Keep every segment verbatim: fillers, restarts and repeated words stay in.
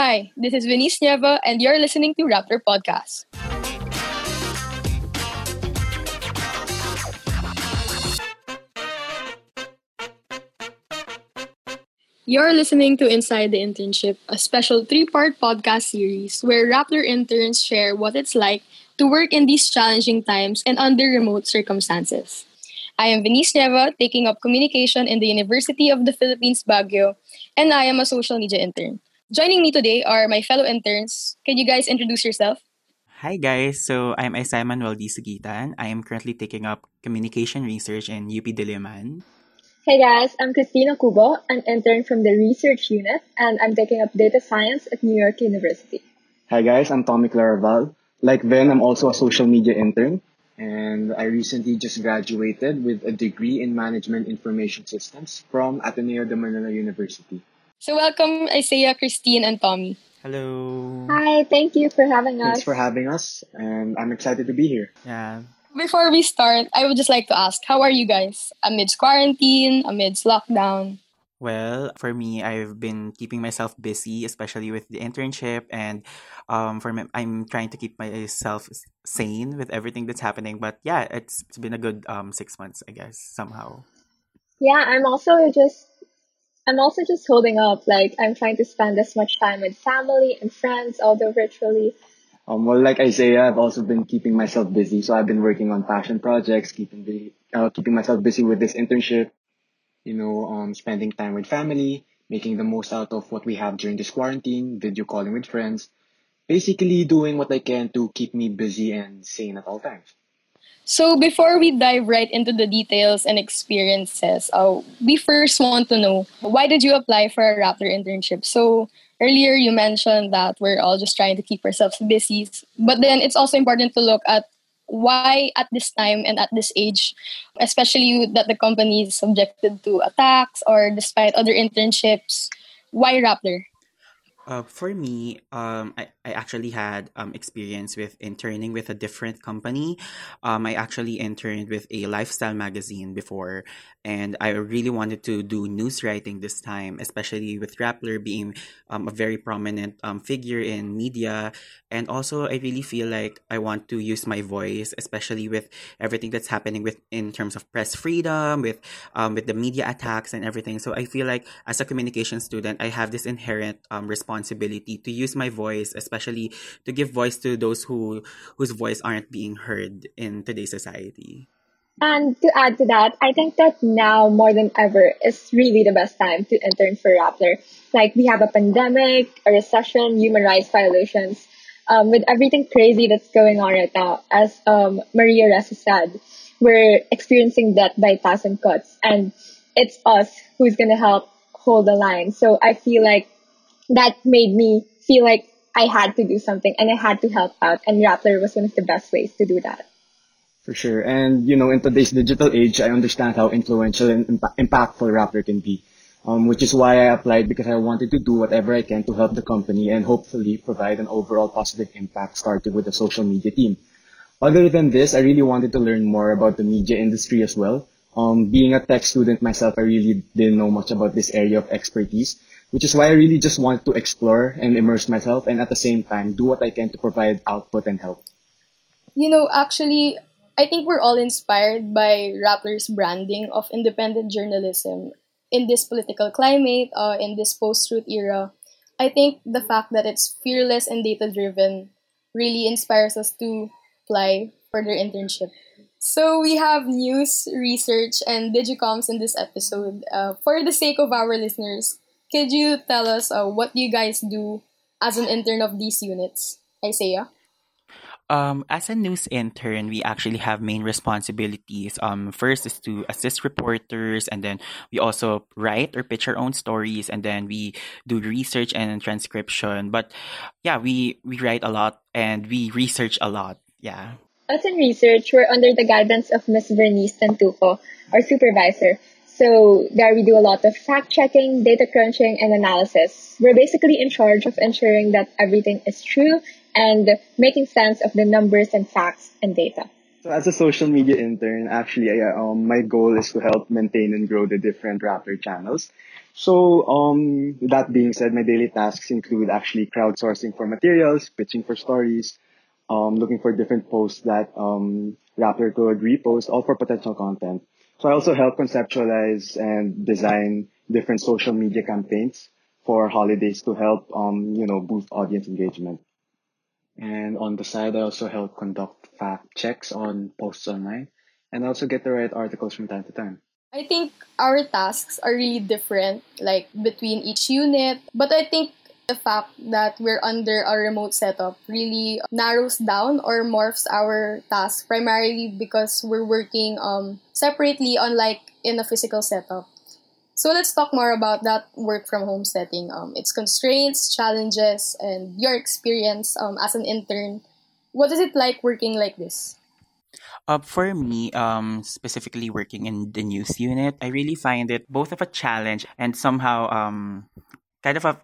Hi, this is Vinice Nieva, and you're listening to Raptor Podcast. You're listening to Inside the Internship, a special three-part podcast series where Raptor interns share what it's like to work in these challenging times and under remote circumstances. I am Vinice Nieva, taking up communication in the University of the Philippines, Baguio, and I am a social media intern. Joining me today are my fellow interns. Can you guys introduce yourself? Hi guys, so I'm Isai Manuel Di Suguitan. I am currently taking up communication research in U P Diliman. Hey guys, I'm Cristina Kubo, an intern from the research unit, and I'm taking up data science at New York University. Hi guys, I'm Tommy Claraval. Like Ben, I'm also a social media intern. And I recently just graduated with a degree in Management Information Systems from Ateneo de Manila University. So welcome, Isaiah, Christine, and Tommy. Hello. Hi, thank you for having us. Thanks for having us, and I'm excited to be here. Yeah. Before we start, I would just like to ask, how are you guys amidst quarantine, amidst lockdown? Well, for me, I've been keeping myself busy, especially with the internship, and um, for me, I'm trying to keep myself sane with everything that's happening. But yeah, it's, it's been a good um six months, I guess, somehow. Yeah, I'm also just, I'm also just holding up. Like, I'm trying to spend as much time with family and friends, although virtually. Um, well, like Isaiah, I've also been keeping myself busy. So I've been working on passion projects, keeping the, uh, keeping myself busy with this internship. You know, um, spending time with family, making the most out of what we have during this quarantine, video calling with friends, basically doing what I can to keep me busy and sane at all times. So before we dive right into the details and experiences, uh, we first want to know, why did you apply for a Raptor internship? So earlier you mentioned that we're all just trying to keep ourselves busy, but then it's also important to look at why at this time and at this age, especially that the company is subjected to attacks or despite other internships, why Rappler? Uh, for me, um, I, I actually had um, experience with interning with a different company. Um, I actually interned with a lifestyle magazine before, and I really wanted to do news writing this time, especially with Rappler being um, a very prominent um, figure in media. And also, I really feel like I want to use my voice, especially with everything that's happening with in terms of press freedom, with um, with the media attacks and everything. So I feel like as a communication student, I have this inherent um, responsibility. Responsibility to use my voice, especially to give voice to those who whose voice aren't being heard in today's society. And to add to that, I think that now more than ever is really the best time to intern for Rappler. Like, we have a pandemic, a recession, human rights violations, um, with everything crazy that's going on right now. As um, Maria Ressa said, we're experiencing death by thousand cuts, and it's us who's going to help hold the line. So I feel like that made me feel like I had to do something and I had to help out. And Rappler was one of the best ways to do that. For sure. And, you know, in today's digital age, I understand how influential and imp- impactful Rappler can be, um, which is why I applied, because I wanted to do whatever I can to help the company and hopefully provide an overall positive impact, starting with the social media team. Other than this, I really wanted to learn more about the media industry as well. Um, being a tech student myself, I really didn't know much about this area of expertise, which is why I really just wanted to explore and immerse myself, and at the same time, do what I can to provide output and help. You know, actually, I think we're all inspired by Rappler's branding of independent journalism. In this political climate, uh, in this post-truth era, I think the fact that it's fearless and data-driven really inspires us to apply for their internship. So we have news, research, and digicoms in this episode. Uh, for the sake of our listeners, could you tell us uh, what you guys do as an intern of these units, Isaiah? Um, as a news intern, we actually have main responsibilities. Um, first is to assist reporters, and then we also write or pitch our own stories, and then we do research and transcription. But yeah, we, we write a lot and we research a lot. Yeah. As in research, we're under the guidance of Miz Bernice Tentuco, our supervisor. So there we do a lot of fact-checking, data crunching, and analysis. We're basically in charge of ensuring that everything is true and making sense of the numbers and facts and data. So as a social media intern, actually, I, um, my goal is to help maintain and grow the different Rappler channels. So um, with that being said, my daily tasks include actually crowdsourcing for materials, pitching for stories, um, looking for different posts that um, Rappler could repost, all for potential content. So I also help conceptualize and design different social media campaigns for holidays to help, um, you know, boost audience engagement. And on the side, I also help conduct fact checks on posts online and also get to write articles from time to time. I think our tasks are really different, like between each unit. But I think the fact that we're under a remote setup really narrows down or morphs our tasks, primarily because we're working um, separately, unlike in a physical setup. So let's talk more about that work from home setting, um, its constraints, challenges, and your experience um, as an intern. What is it like working like this? Uh, for me, um, specifically working in the news unit, I really find it both of a challenge and somehow um, kind of a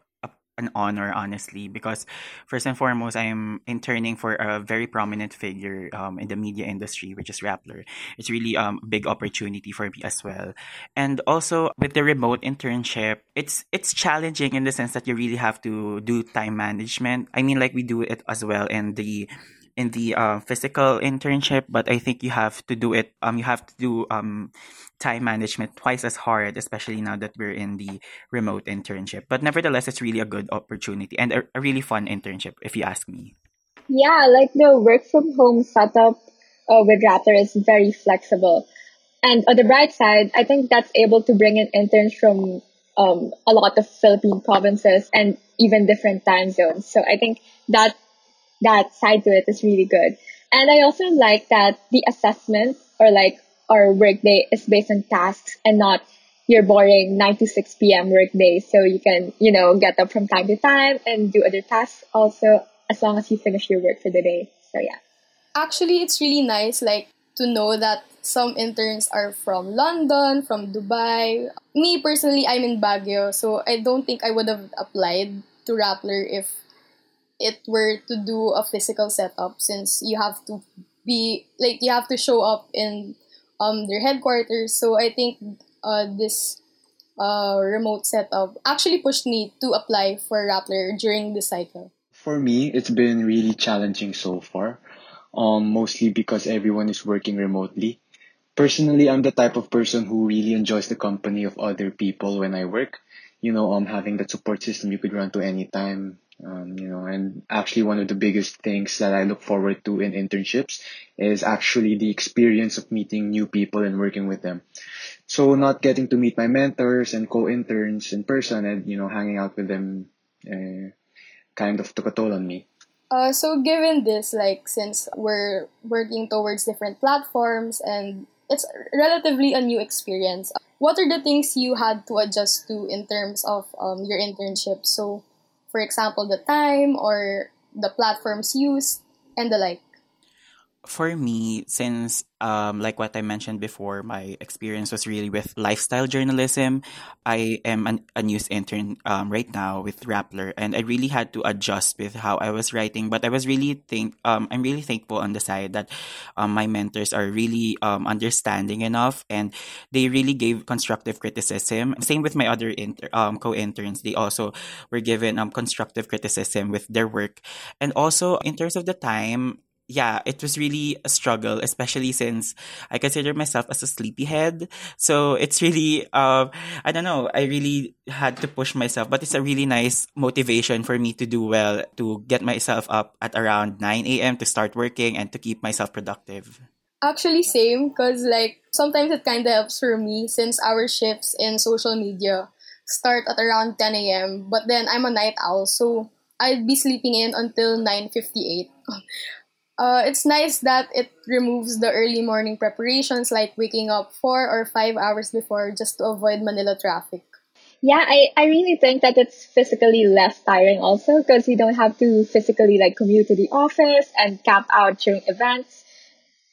an honor, honestly, because first and foremost, I am interning for a very prominent figure um, in the media industry, which is Rappler. It's really um, a big opportunity for me as well. And also with the remote internship, it's it's challenging in the sense that you really have to do time management. I mean, like we do it as well in the in the uh, physical internship, but I think you have to do it, um, you have to do um, time management twice as hard, especially now that we're in the remote internship. But nevertheless, it's really a good opportunity and a, a really fun internship, if you ask me. Yeah, like the work from home setup uh, with Raptor is very flexible. And on the bright side, I think that's able to bring in interns from um, a lot of Philippine provinces and even different time zones. So I think that that side to it is really good. And I also like that the assessment or like our workday is based on tasks and not your boring nine to six p.m. workday. So you can, you know, get up from time to time and do other tasks also as long as you finish your work for the day. So yeah. Actually, it's really nice like to know that some interns are from London, from Dubai. Me personally, I'm in Baguio, so I don't think I would have applied to Rappler if it were to do a physical setup, since you have to be like you have to show up in um their headquarters. So I think uh this uh remote setup actually pushed me to apply for Rappler during this cycle. For me, it's been really challenging so far, um mostly because everyone is working remotely. Personally, I'm the type of person who really enjoys the company of other people when I work. You know, um having that support system you could run to anytime. Um, you know, and actually one of the biggest things that I look forward to in internships is actually the experience of meeting new people and working with them. So not getting to meet my mentors and co-interns in person and, you know, hanging out with them uh, kind of took a toll on me. Uh, so given this, like, since we're working towards different platforms and it's relatively a new experience, what are the things you had to adjust to in terms of um, your internship? So for example, the time or the platforms used and the like. For me, since um, like what I mentioned before, my experience was really with lifestyle journalism. I am an, a news intern um, right now with Rappler, and I really had to adjust with how I was writing. But I was really think um, I'm really thankful on the side that um, my mentors are really um, understanding enough, and they really gave constructive criticism. Same with my other inter- um, co-interns; they also were given um, constructive criticism with their work, and also in terms of the time. Yeah, it was really a struggle, especially since I consider myself as a sleepyhead. So it's really, uh, I don't know, I really had to push myself. But it's a really nice motivation for me to do well, to get myself up at around nine a.m. to start working and to keep myself productive. Actually, same, because like sometimes it kind of helps for me since our shifts in social media start at around ten a.m. But then I'm a night owl, so I'd be sleeping in until nine fifty-eight. Uh, it's nice that it removes the early morning preparations like waking up four or five hours before just to avoid Manila traffic. Yeah, I, I really think that it's physically less tiring also because you don't have to physically like commute to the office and camp out during events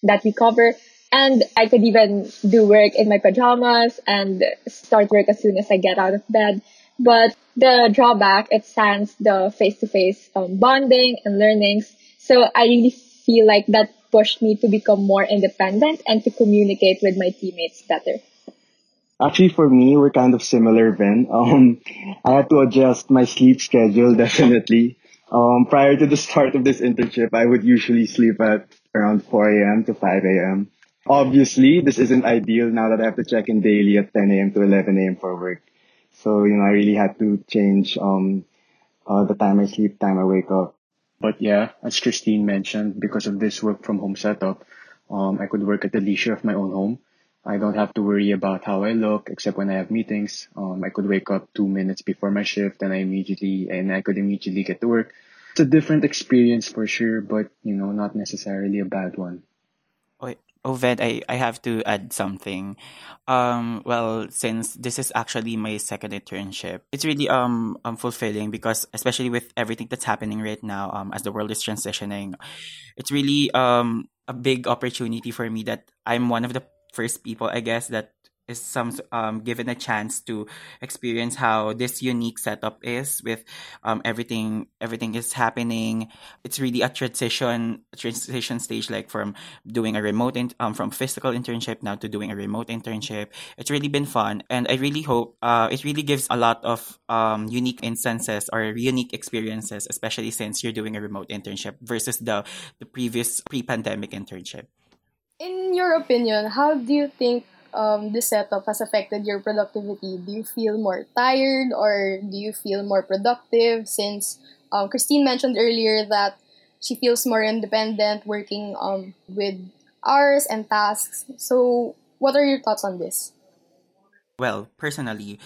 that we cover. And I could even do work in my pajamas and start work as soon as I get out of bed. But the drawback, it stands the face-to-face um, bonding and learnings. So I really feel like that pushed me to become more independent and to communicate with my teammates better? Actually, for me, we're kind of similar, Ben. Um, I had to adjust my sleep schedule, definitely. Um, prior to the start of this internship, I would usually sleep at around four a.m. to five a.m. Obviously, this isn't ideal now that I have to check in daily at ten a.m. to eleven a.m. for work. So, you know, I really had to change um uh, the time I sleep, time I wake up. But yeah, as Christine mentioned, because of this work from home setup, um, I could work at the leisure of my own home. I don't have to worry about how I look, except when I have meetings. Um, I could wake up two minutes before my shift, and I immediately and I could immediately get to work. It's a different experience for sure, but you know, not necessarily a bad one. Wait, oh, Ved, I, I have to add something. Um, well, since this is actually my second internship, it's really um, um fulfilling because, especially with everything that's happening right now, um, as the world is transitioning, it's really um a big opportunity for me that I'm one of the first people, I guess, that is some um given a chance to experience how this unique setup is with um everything everything is happening. It's really a transition a transition stage, like from doing a remote in, um from physical internship now to doing a remote internship. It's really been fun, and I really hope uh it really gives a lot of um unique instances or unique experiences, especially since you're doing a remote internship versus the the previous pre-pandemic internship. In your opinion, how do you think um, this setup has affected your productivity? Do you feel more tired or do you feel more productive? Since um, Christine mentioned earlier that she feels more independent working um, with hours and tasks. So what are your thoughts on this? Well, personally,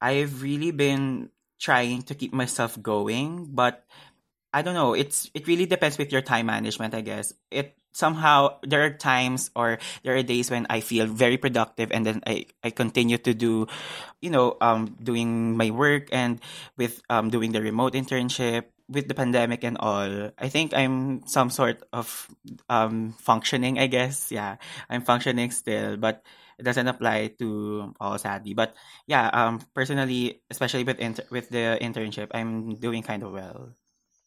I've really been trying to keep myself going, but I don't know. It's It really depends with your time management, I guess. It Somehow, there are times or there are days when I feel very productive, and then I, I continue to do, you know, um, doing my work, and with um doing the remote internship, with the pandemic and all. I think I'm some sort of um functioning, I guess. Yeah, I'm functioning still, but it doesn't apply to all, sadly. But yeah, um, personally, especially with inter- with the internship, I'm doing kind of well.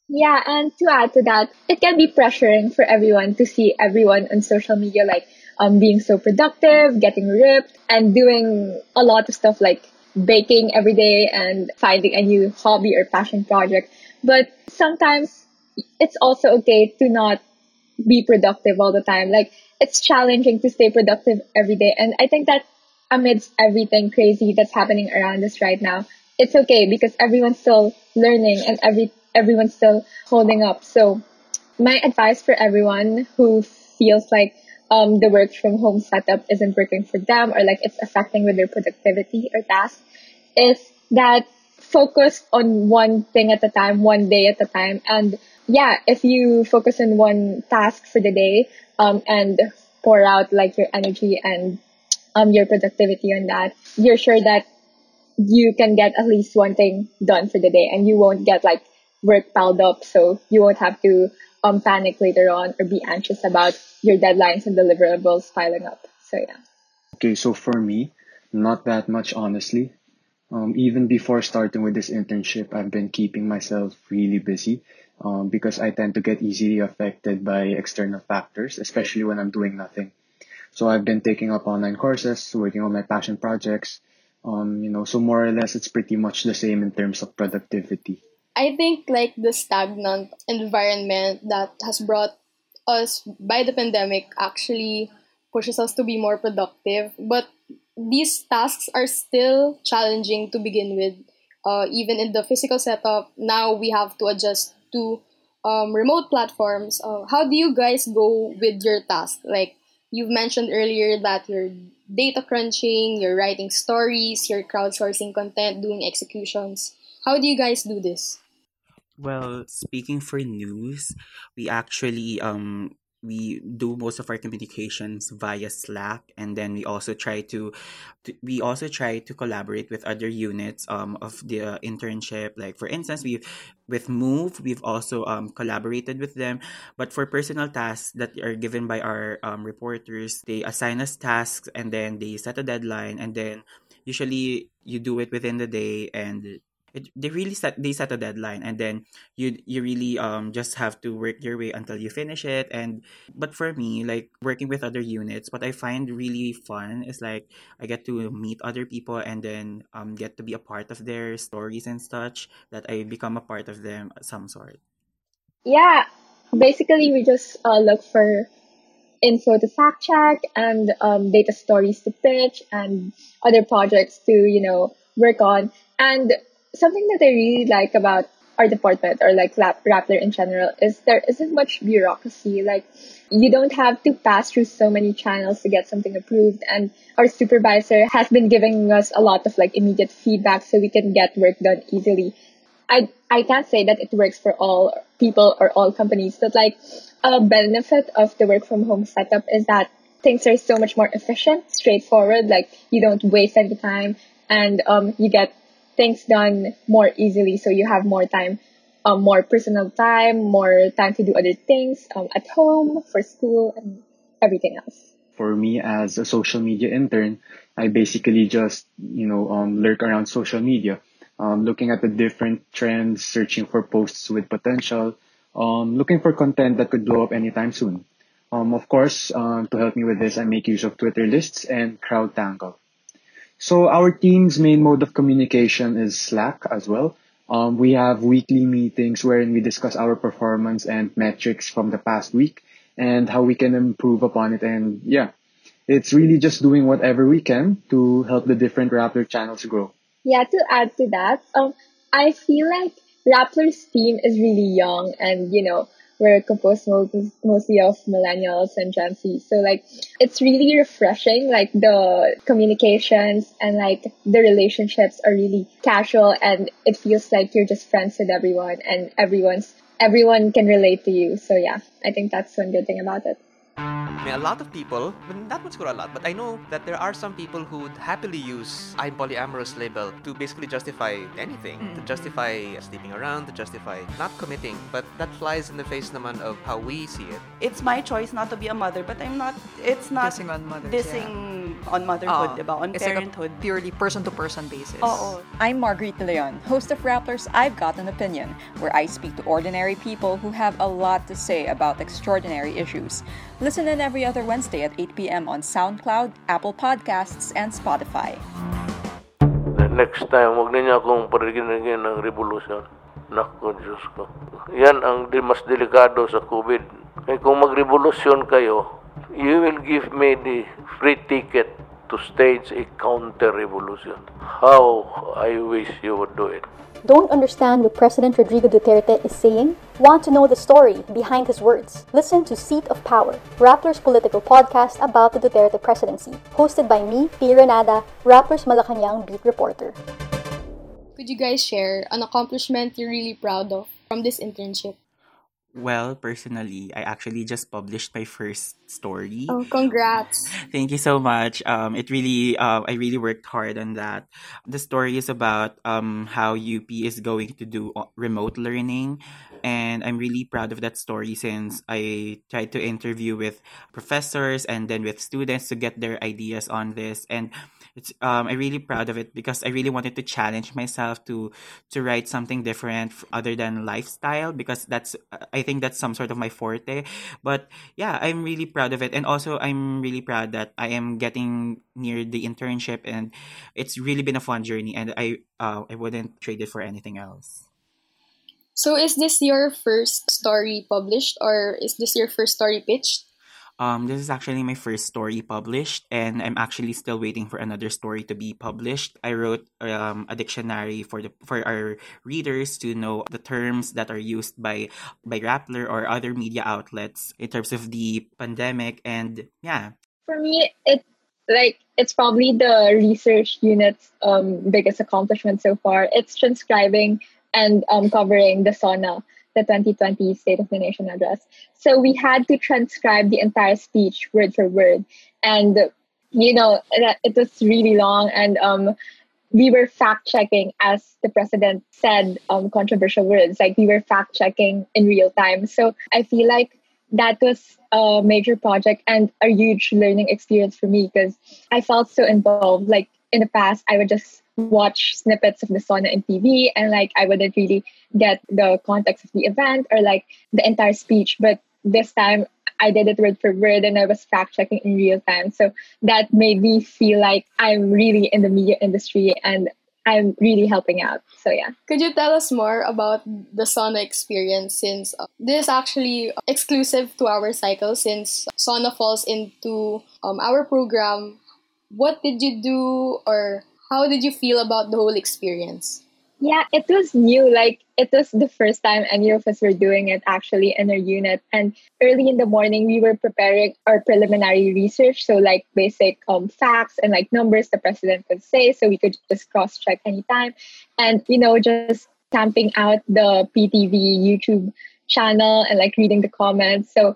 Yeah, and to add to that, it can be pressuring for everyone to see everyone on social media, like um being so productive, getting ripped, and doing a lot of stuff like baking every day and finding a new hobby or passion project. But sometimes it's also okay to not be productive all the time. Like, it's challenging to stay productive every day. And I think that amidst everything crazy that's happening around us right now, it's okay because everyone's still learning and every everyone's still holding up. So my advice for everyone who feels like um the work from home setup isn't working for them, or like it's affecting with their productivity or tasks, is that focus on one thing at a time, one day at a time. And yeah, if you focus on one task for the day um and pour out like your energy and um your productivity on that, you're sure that you can get at least one thing done for the day, and you won't get like work piled up, so you won't have to um panic later on or be anxious about your deadlines and deliverables piling up. So yeah. Okay, so for me, not that much, honestly. Um, even before starting with this internship, I've been keeping myself really busy um, because I tend to get easily affected by external factors, especially when I'm doing nothing. So I've been taking up online courses, working on my passion projects, um, you know, so more or less it's pretty much the same in terms of productivity. I think like the stagnant environment that has brought us by the pandemic actually pushes us to be more productive. But these tasks are still challenging to begin with. Uh, even in the physical setup, now we have to adjust to um, remote platforms. Uh, how do you guys go with your task? Like you've mentioned earlier that you're data crunching, you're writing stories, you're crowdsourcing content, doing executions. How do you guys do this? Well, speaking for news, we actually um we do most of our communications via Slack, and then we also try to we also try to collaborate with other units um of the uh, internship. Like for instance, we with Move, we've also um collaborated with them. But for personal tasks that are given by our um reporters, they assign us tasks, and then they set a deadline, and then usually you do it within the day, and it, they really set they set a deadline, and then you you really um just have to work your way until you finish it. And but for me, like working with other units, what I find really fun is like I get to meet other people and then um get to be a part of their stories and such, that I become a part of them of some sort. Yeah, basically we just uh, look for info to fact check and um, data stories to pitch and other projects to, you know, work on. And something that I really like about our department, or like Rappler in general, is there isn't much bureaucracy. Like you don't have to pass through so many channels to get something approved. And our supervisor has been giving us a lot of like immediate feedback so we can get work done easily. I I can't say that it works for all people or all companies, but like a benefit of the work from home setup is that things are so much more efficient, straightforward, like you don't waste any time, and um you get things done more easily, so you have more time, um more personal time, more time to do other things um at home, for school, and everything else. For me as a social media intern, I basically just, you know, um lurk around social media. Um, looking at the different trends, searching for posts with potential, um, looking for content that could blow up anytime soon. Um, of course, um, to help me with this, I make use of Twitter lists and CrowdTangle. So our team's main mode of communication is Slack as well. Um, we have weekly meetings wherein we discuss our performance and metrics from the past week and how we can improve upon it. And yeah, it's really just doing whatever we can to help the different Rappler channels grow. Yeah, to add to that, um, I feel like Rappler's team is really young, and, you know, we're composed most, mostly of millennials and Gen Z. So, like, it's really refreshing. Like, the communications and, like, the relationships are really casual, and it feels like you're just friends with everyone, and everyone's everyone can relate to you. So, yeah, I think that's one good thing about it. A lot of people, but not much for a lot, but I know that there are some people who would happily use I'm polyamorous label to basically justify anything, mm. to justify sleeping around, to justify not committing, but that flies in the face naman of how we see it. It's my choice not to be a mother, but I'm not, it's not dissing on, mothers, dissing yeah. on motherhood, oh, diba? On it's parenthood. Like purely person-to-person basis. Oh, oh. I'm Marguerite Leon, host of Rappler's I've Got an Opinion, where I speak to ordinary people who have a lot to say about extraordinary issues. Listen in every other Wednesday at eight p.m. on SoundCloud, Apple Podcasts, and Spotify. Next time, huwag niya akong pariginigin ng revolusyon. Naku, Diyos ko. Yan ang mas delikado sa COVID. Kaya kung magrevolusyon kayo, you will give me the free ticket to stage a counter-revolution. How I wish you would do it. Don't understand what President Rodrigo Duterte is saying? Want to know the story behind his words? Listen to Seat of Power, Rappler's political podcast about the Duterte presidency. Hosted by me, Pia Renada, Rappler's Malacañang beat reporter. Could you guys share an accomplishment you're really proud of from this internship? Well, personally, I actually just published my first story. Oh, congrats. Thank you so much. Um, it really, uh, I really worked hard on that. The story is about um how U P is going to do remote learning. And I'm really proud of that story since I tried to interview with professors and then with students to get their ideas on this. And it's, um, I'm really proud of it because I really wanted to challenge myself to to write something different other than lifestyle, because that's, I think that's some sort of my forte. But yeah, I'm really proud of it. And also, I'm really proud that I am getting near the internship, and it's really been a fun journey, and I uh, I wouldn't trade it for anything else. So is this your first story published, or is this your first story pitched? Um, this is actually my first story published, and I'm actually still waiting for another story to be published. I wrote um, a dictionary for the for our readers to know the terms that are used by by Rappler or other media outlets in terms of the pandemic, and yeah. For me, it like it's probably the research unit's um biggest accomplishment so far. It's transcribing and um covering the SONA, the twenty twenty State of the Nation Address. So we had to transcribe the entire speech word for word. And, you know, it was really long. And um, we were fact-checking, as the president said, um, controversial words. Like, we were fact-checking in real time. So I feel like that was a major project and a huge learning experience for me because I felt so involved. Like, in the past, I would just watch snippets of the SONA in T V, and like I wouldn't really get the context of the event or like the entire speech. But this time I did it word for word, and I was fact checking in real time. So that made me feel like I'm really in the media industry and I'm really helping out. So yeah. Could you tell us more about the SONA experience, since this is actually exclusive to our cycle, since SONA falls into um, our program? What did you do, or how did you feel about the whole experience? Yeah, it was new. Like, it was the first time any of us were doing it actually in our unit. And early in the morning, we were preparing our preliminary research. So like basic um, facts and like numbers the president would say, so we could just cross-check anytime. And, you know, just stamping out the P T V YouTube channel and like reading the comments. So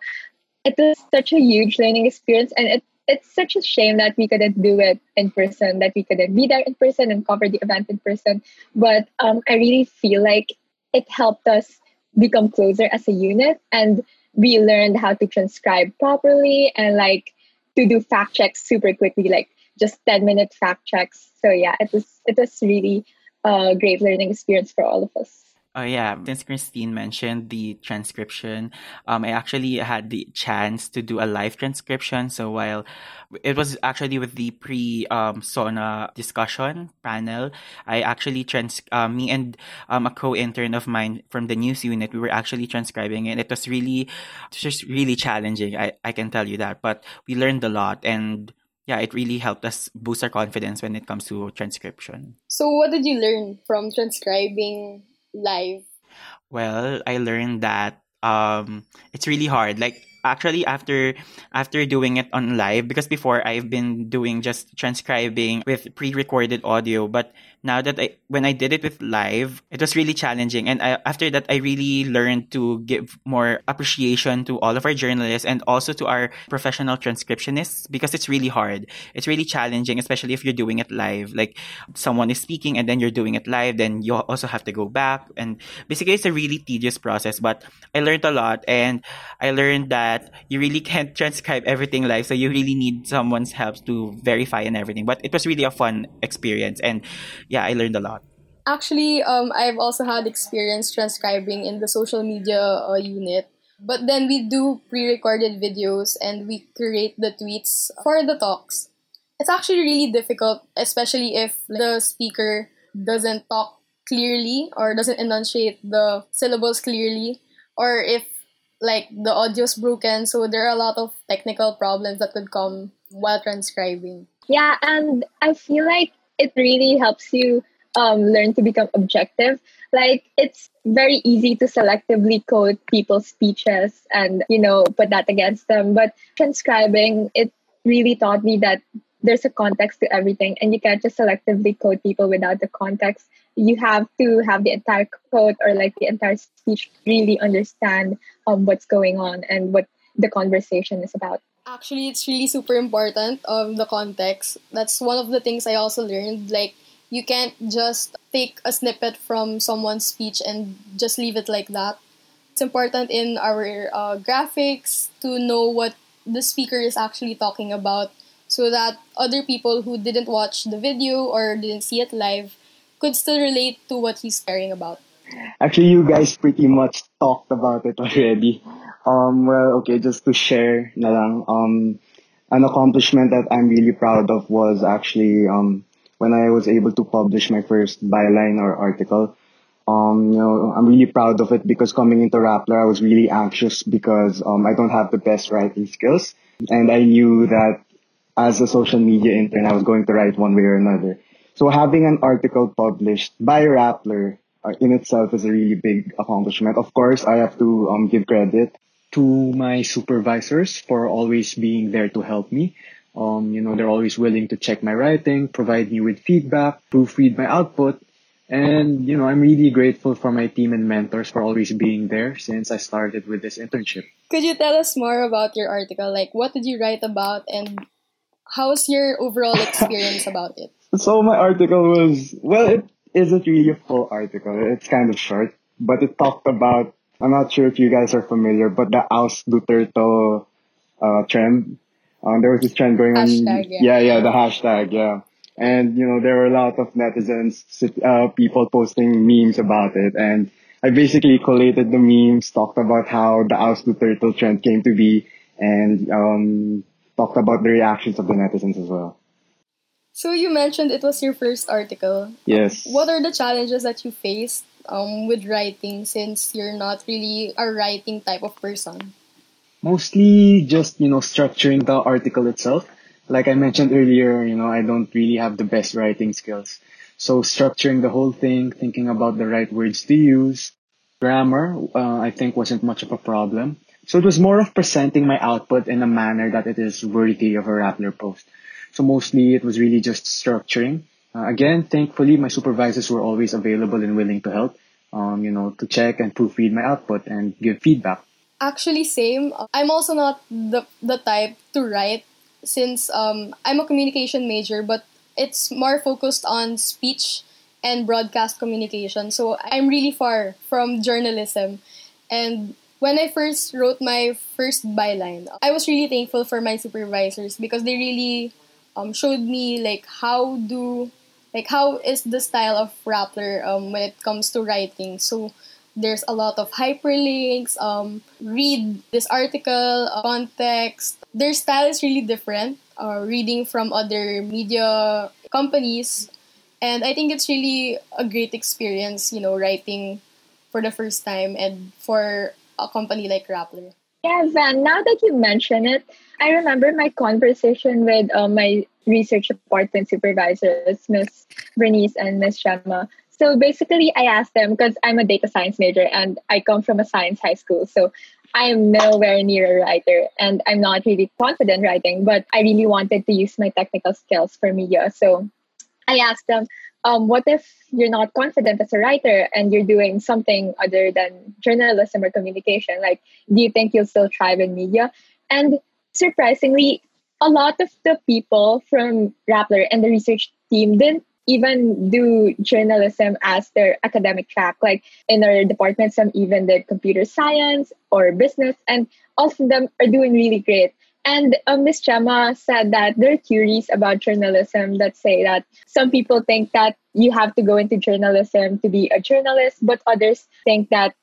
it was such a huge learning experience. And it It's such a shame that we couldn't do it in person, that we couldn't be there in person and cover the event in person. But um, I really feel like it helped us become closer as a unit, and we learned how to transcribe properly and like to do fact checks super quickly, like just ten minute fact checks. So yeah, it was it was really a great learning experience for all of us. Oh yeah, since Christine mentioned the transcription, um, I actually had the chance to do a live transcription. So while it was actually with the pre um SONA discussion panel, I actually trans uh, me and um a co-intern of mine from the news unit, we were actually transcribing, and it was really just really challenging. I I can tell you that, but we learned a lot, and yeah, it really helped us boost our confidence when it comes to transcription. So what did you learn from transcribing live? Well, I learned that um it's really hard. Like actually after after doing it on live, because before I've been doing just transcribing with pre-recorded audio, but now that I when I did it with live, it was really challenging. And I, after that, I really learned to give more appreciation to all of our journalists and also to our professional transcriptionists, because it's really hard. It's really challenging, especially if you're doing it live. Like someone is speaking and then you're doing it live, then you also have to go back. And basically, it's a really tedious process, but I learned a lot, and I learned that you really can't transcribe everything live, so you really need someone's help to verify and everything. But it was really a fun experience, and yeah, I learned a lot. Actually, um, I've also had experience transcribing in the social media uh, unit, but then we do pre-recorded videos and we create the tweets for the talks. It's actually really difficult, especially if the speaker doesn't talk clearly or doesn't enunciate the syllables clearly, or if like the audio's broken, so there are a lot of technical problems that could come while transcribing. Yeah, and I feel like it really helps you um, learn to become objective. Like, it's very easy to selectively quote people's speeches and, you know, put that against them. But transcribing, it really taught me that there's a context to everything, and you can't just selectively quote people without the context. You have to have the entire quote or like the entire speech, really understand um, what's going on and what the conversation is about. Actually, it's really super important um, the context. That's one of the things I also learned. Like, you can't just take a snippet from someone's speech and just leave it like that. It's important in our uh, graphics to know what the speaker is actually talking about, so that other people who didn't watch the video or didn't see it live could still relate to what he's caring about. Actually, you guys pretty much talked about it already. Um, well, okay, just to share na lang, um, an accomplishment that I'm really proud of was actually um, when I was able to publish my first byline or article. Um, you know, I'm really proud of it because coming into Rappler, I was really anxious because um, I don't have the best writing skills. And I knew that as a social media intern, I was going to write one way or another. So having an article published by Rappler uh, in itself is a really big accomplishment. Of course, I have to um, give credit to my supervisors for always being there to help me. Um, you know, they're always willing to check my writing, provide me with feedback, proofread my output. And, you know, I'm really grateful for my team and mentors for always being there since I started with this internship. Could you tell us more about your article? Like, what did you write about, and how's your overall experience about it? So my article was, well, it isn't really a full article. It's kind of short, but it talked about, I'm not sure if you guys are familiar, but the oust Duterte uh, trend. Um, there was this trend going hashtag, on. Yeah. yeah, yeah, the hashtag, yeah. And, you know, there were a lot of netizens, uh, people posting memes about it. And I basically collated the memes, talked about how the oust the turtle trend came to be, and um, talked about the reactions of the netizens as well. So you mentioned it was your first article. Yes. What are the challenges that you faced um, with writing, since you're not really a writing type of person? Mostly just, you know, structuring the article itself. Like I mentioned earlier, you know, I don't really have the best writing skills. So structuring the whole thing, thinking about the right words to use, grammar, uh, I think wasn't much of a problem. So it was more of presenting my output in a manner that it is worthy of a Rappler post. So mostly it was really just structuring. Uh, again, thankfully, my supervisors were always available and willing to help, um, you know, to check and proofread my output and give feedback. Actually, same. I'm also not the the type to write, since um, I'm a communication major, but it's more focused on speech and broadcast communication. So I'm really far from journalism. And when I first wrote my first byline, I was really thankful for my supervisors, because they really um, showed me like how do like how is the style of Rappler um, when it comes to writing. So there's a lot of hyperlinks, um, read this article, uh, context. Their style is really different, uh, reading from other media companies. And I think it's really a great experience, you know, writing for the first time and for a company like Rappler. Yeah, Van, now that you mention it, I remember my conversation with uh, my research department supervisors, Miz Bernice and Miz Shema. So basically, I asked them, because I'm a data science major and I come from a science high school, so I'm nowhere near a writer and I'm not really confident writing, but I really wanted to use my technical skills for media. So I asked them, um, what if you're not confident as a writer and you're doing something other than journalism or communication? Like, do you think you'll still thrive in media? And surprisingly, a lot of the people from Rappler and the research team didn't even do journalism as their academic track. Like in our department, some even did computer science or business, and all of them are doing really great. And um, Miz Chema said that there are theories about journalism that say that some people think that you have to go into journalism to be a journalist, but others think that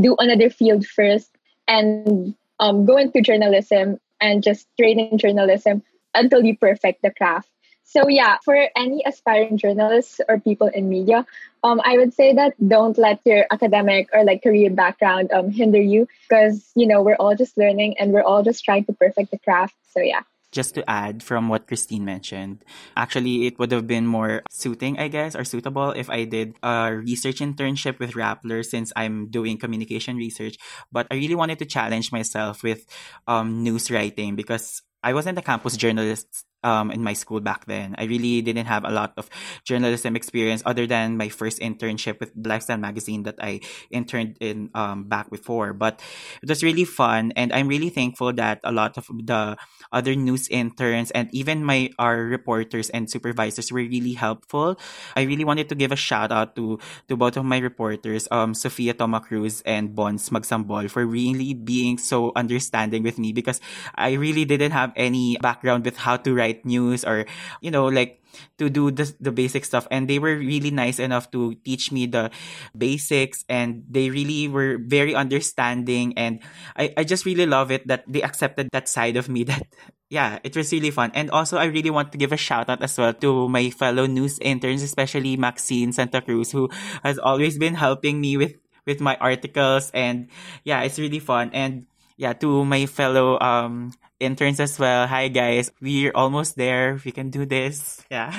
do another field first and um, go into journalism and just train in journalism until you perfect the craft. So yeah, for any aspiring journalists or people in media, um, I would say that don't let your academic or like career background um hinder you, because, you know, we're all just learning and we're all just trying to perfect the craft. So yeah. Just to add from what Christine mentioned, actually, it would have been more suiting, I guess, or suitable if I did a research internship with Rappler, since I'm doing communication research. But I really wanted to challenge myself with um, news writing, because I wasn't a campus journalist um, in my school back then. I really didn't have a lot of journalism experience other than my first internship with Lifestyle Magazine that I interned in um, back before. But it was really fun, and I'm really thankful that a lot of the other news interns and even my our reporters and supervisors were really helpful. I really wanted to give a shout out to to both of my reporters, um, Sofia Tomacruz and Bons Magsambol, for really being so understanding with me, because I really didn't have any background with how to write news or, you know, like to do the, the basic stuff. And they were really nice enough to teach me the basics, and they really were very understanding. And I, I just really love it that they accepted that side of me. That, yeah, it was really fun. And also, I really want to give a shout out as well to my fellow news interns, especially Maxine Santa Cruz, who has always been helping me with, with my articles. And yeah, it's really fun. And yeah, to my fellow um interns as well. Hi guys, we're almost there. We can do this. Yeah.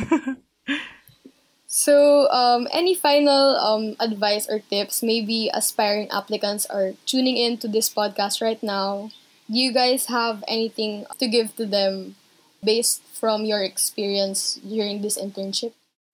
So, um, any final um advice or tips? Maybe aspiring applicants are tuning in to this podcast right now. Do you guys have anything to give to them based from your experience during this internship?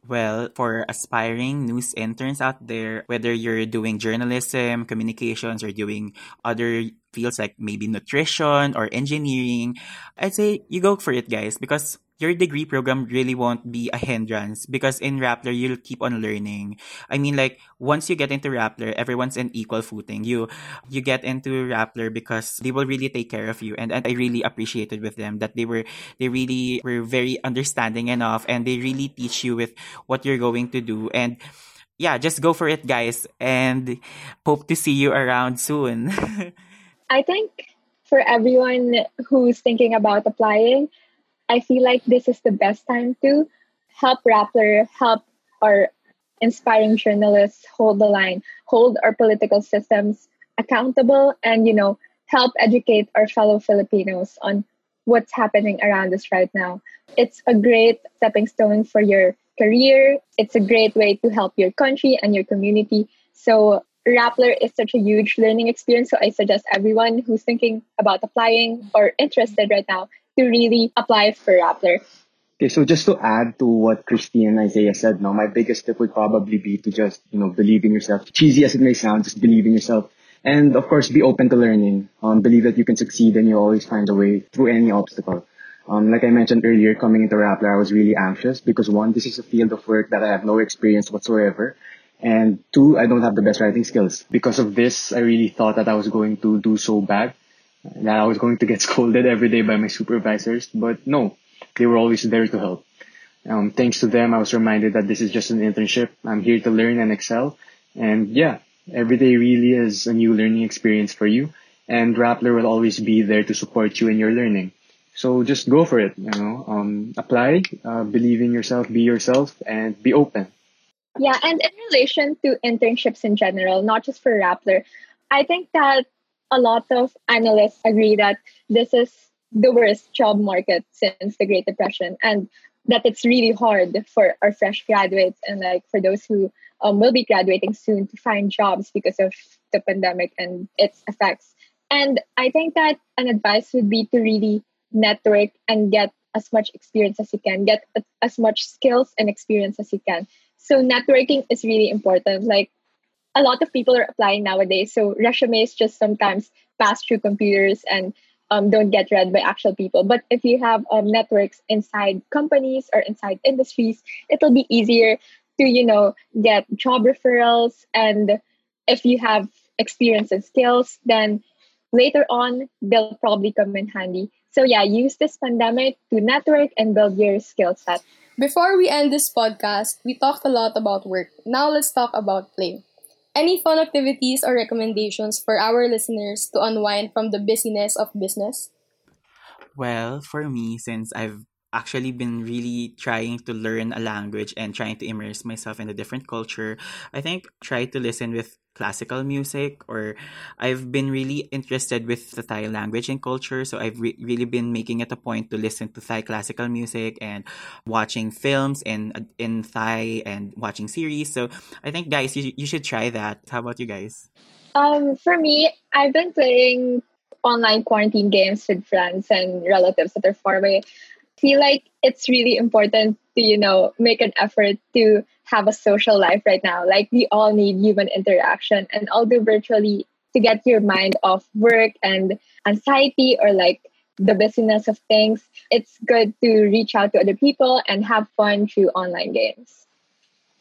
Well, for aspiring news interns out there, whether you're doing journalism, communications, or doing other fields like maybe nutrition or engineering, I'd say you go for it, guys, because your degree program really won't be a hindrance because in Rappler, you'll keep on learning. I mean, like, once you get into Rappler, everyone's an equal footing. You you get into Rappler because they will really take care of you. And, and I really appreciated with them that they were, they really were very understanding enough and they really teach you with what you're going to do. And yeah, just go for it, guys. And hope to see you around soon. I think for everyone who's thinking about applying, I feel like this is the best time to help Rappler, help our inspiring journalists hold the line, hold our political systems accountable, and, you know, help educate our fellow Filipinos on what's happening around us right now. It's a great stepping stone for your career. It's a great way to help your country and your community. So Rappler is such a huge learning experience. So I suggest everyone who's thinking about applying or interested right now to really apply for Rappler. Okay, so just to add to what Christine and Isaiah said, no, my biggest tip would probably be to just, you know, believe in yourself. Cheesy as it may sound, just believe in yourself. And of course, be open to learning. Um, believe that you can succeed and you always find a way through any obstacle. Um, like I mentioned earlier, coming into Rappler, I was really anxious because one, this is a field of work that I have no experience whatsoever. And two, I don't have the best writing skills. Because of this, I really thought that I was going to do so bad, that I was going to get scolded every day by my supervisors. But no, they were always there to help. Um, thanks to them, I was reminded that this is just an internship. I'm here to learn and excel. And yeah, every day really is a new learning experience for you. And Rappler will always be there to support you in your learning. So just go for it, you know. Um, apply, uh, believe in yourself, be yourself, and be open. Yeah, and in relation to internships in general, not just for Rappler, I think that a lot of analysts agree that this is the worst job market since the Great Depression and that it's really hard for our fresh graduates and like for those who um, will be graduating soon to find jobs because of the pandemic and its effects. And I think that an advice would be to really network and get as much experience as you can, get as much skills and experience as you can. So networking is really important. Like, a lot of people are applying nowadays, so resumes just sometimes pass through computers and um, don't get read by actual people. But if you have um, networks inside companies or inside industries, it'll be easier to, you know, get job referrals. And if you have experience and skills, then later on, they'll probably come in handy. So yeah, use this pandemic to network and build your skill set. Before we end this podcast, we talked a lot about work. Now let's talk about play. Any fun activities or recommendations for our listeners to unwind from the busyness of business? Well, for me, since I've actually been really trying to learn a language and trying to immerse myself in a different culture, I think try to listen with classical music, or I've been really interested with the Thai language and culture, so I've re- really been making it a point to listen to Thai classical music and watching films in in Thai and watching series. So I think, guys, you you should try that. How about you guys? Um, for me, I've been playing online quarantine games with friends and relatives that are far away. I feel like it's really important to, you know, make an effort to have a social life right now. Like, we all need human interaction, and although virtually, to get your mind off work and anxiety or like the busyness of things, it's good to reach out to other people and have fun through online games.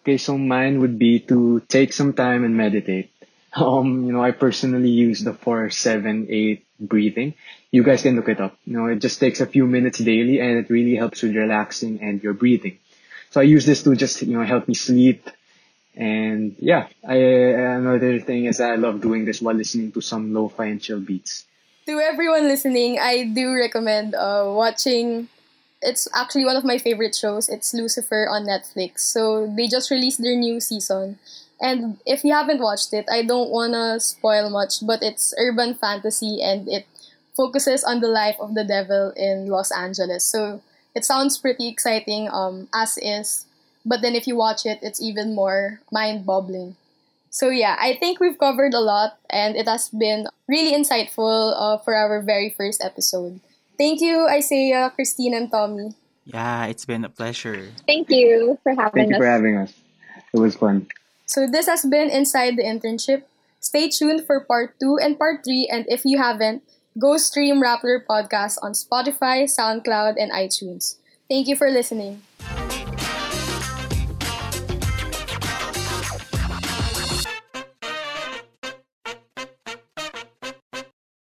Okay, so mine would be to take some time and meditate. Um, you know, I personally use the four seven eight breathing. You guys can look it up. You know, it just takes a few minutes daily and it really helps with relaxing and your breathing. So I use this to just, you know, help me sleep. And yeah, I, another thing is I love doing this while listening to some lo-fi and chill beats. To everyone listening, I do recommend uh, watching, it's actually one of my favorite shows, it's Lucifer on Netflix. So they just released their new season. And if you haven't watched it, I don't want to spoil much, but it's urban fantasy and it focuses on the life of the devil in Los Angeles. So it sounds pretty exciting, um, as is, but then if you watch it, it's even more mind-boggling. So yeah, I think we've covered a lot, and it has been really insightful uh, for our very first episode. Thank you, Isaiah, Christine, and Tommy. Yeah, it's been a pleasure. Thank you for having Thank us. Thank you for having us. It was fun. So this has been Inside the Internship. Stay tuned for part two and part three, and if you haven't, go stream Rappler Podcast on Spotify, SoundCloud, and iTunes. Thank you for listening.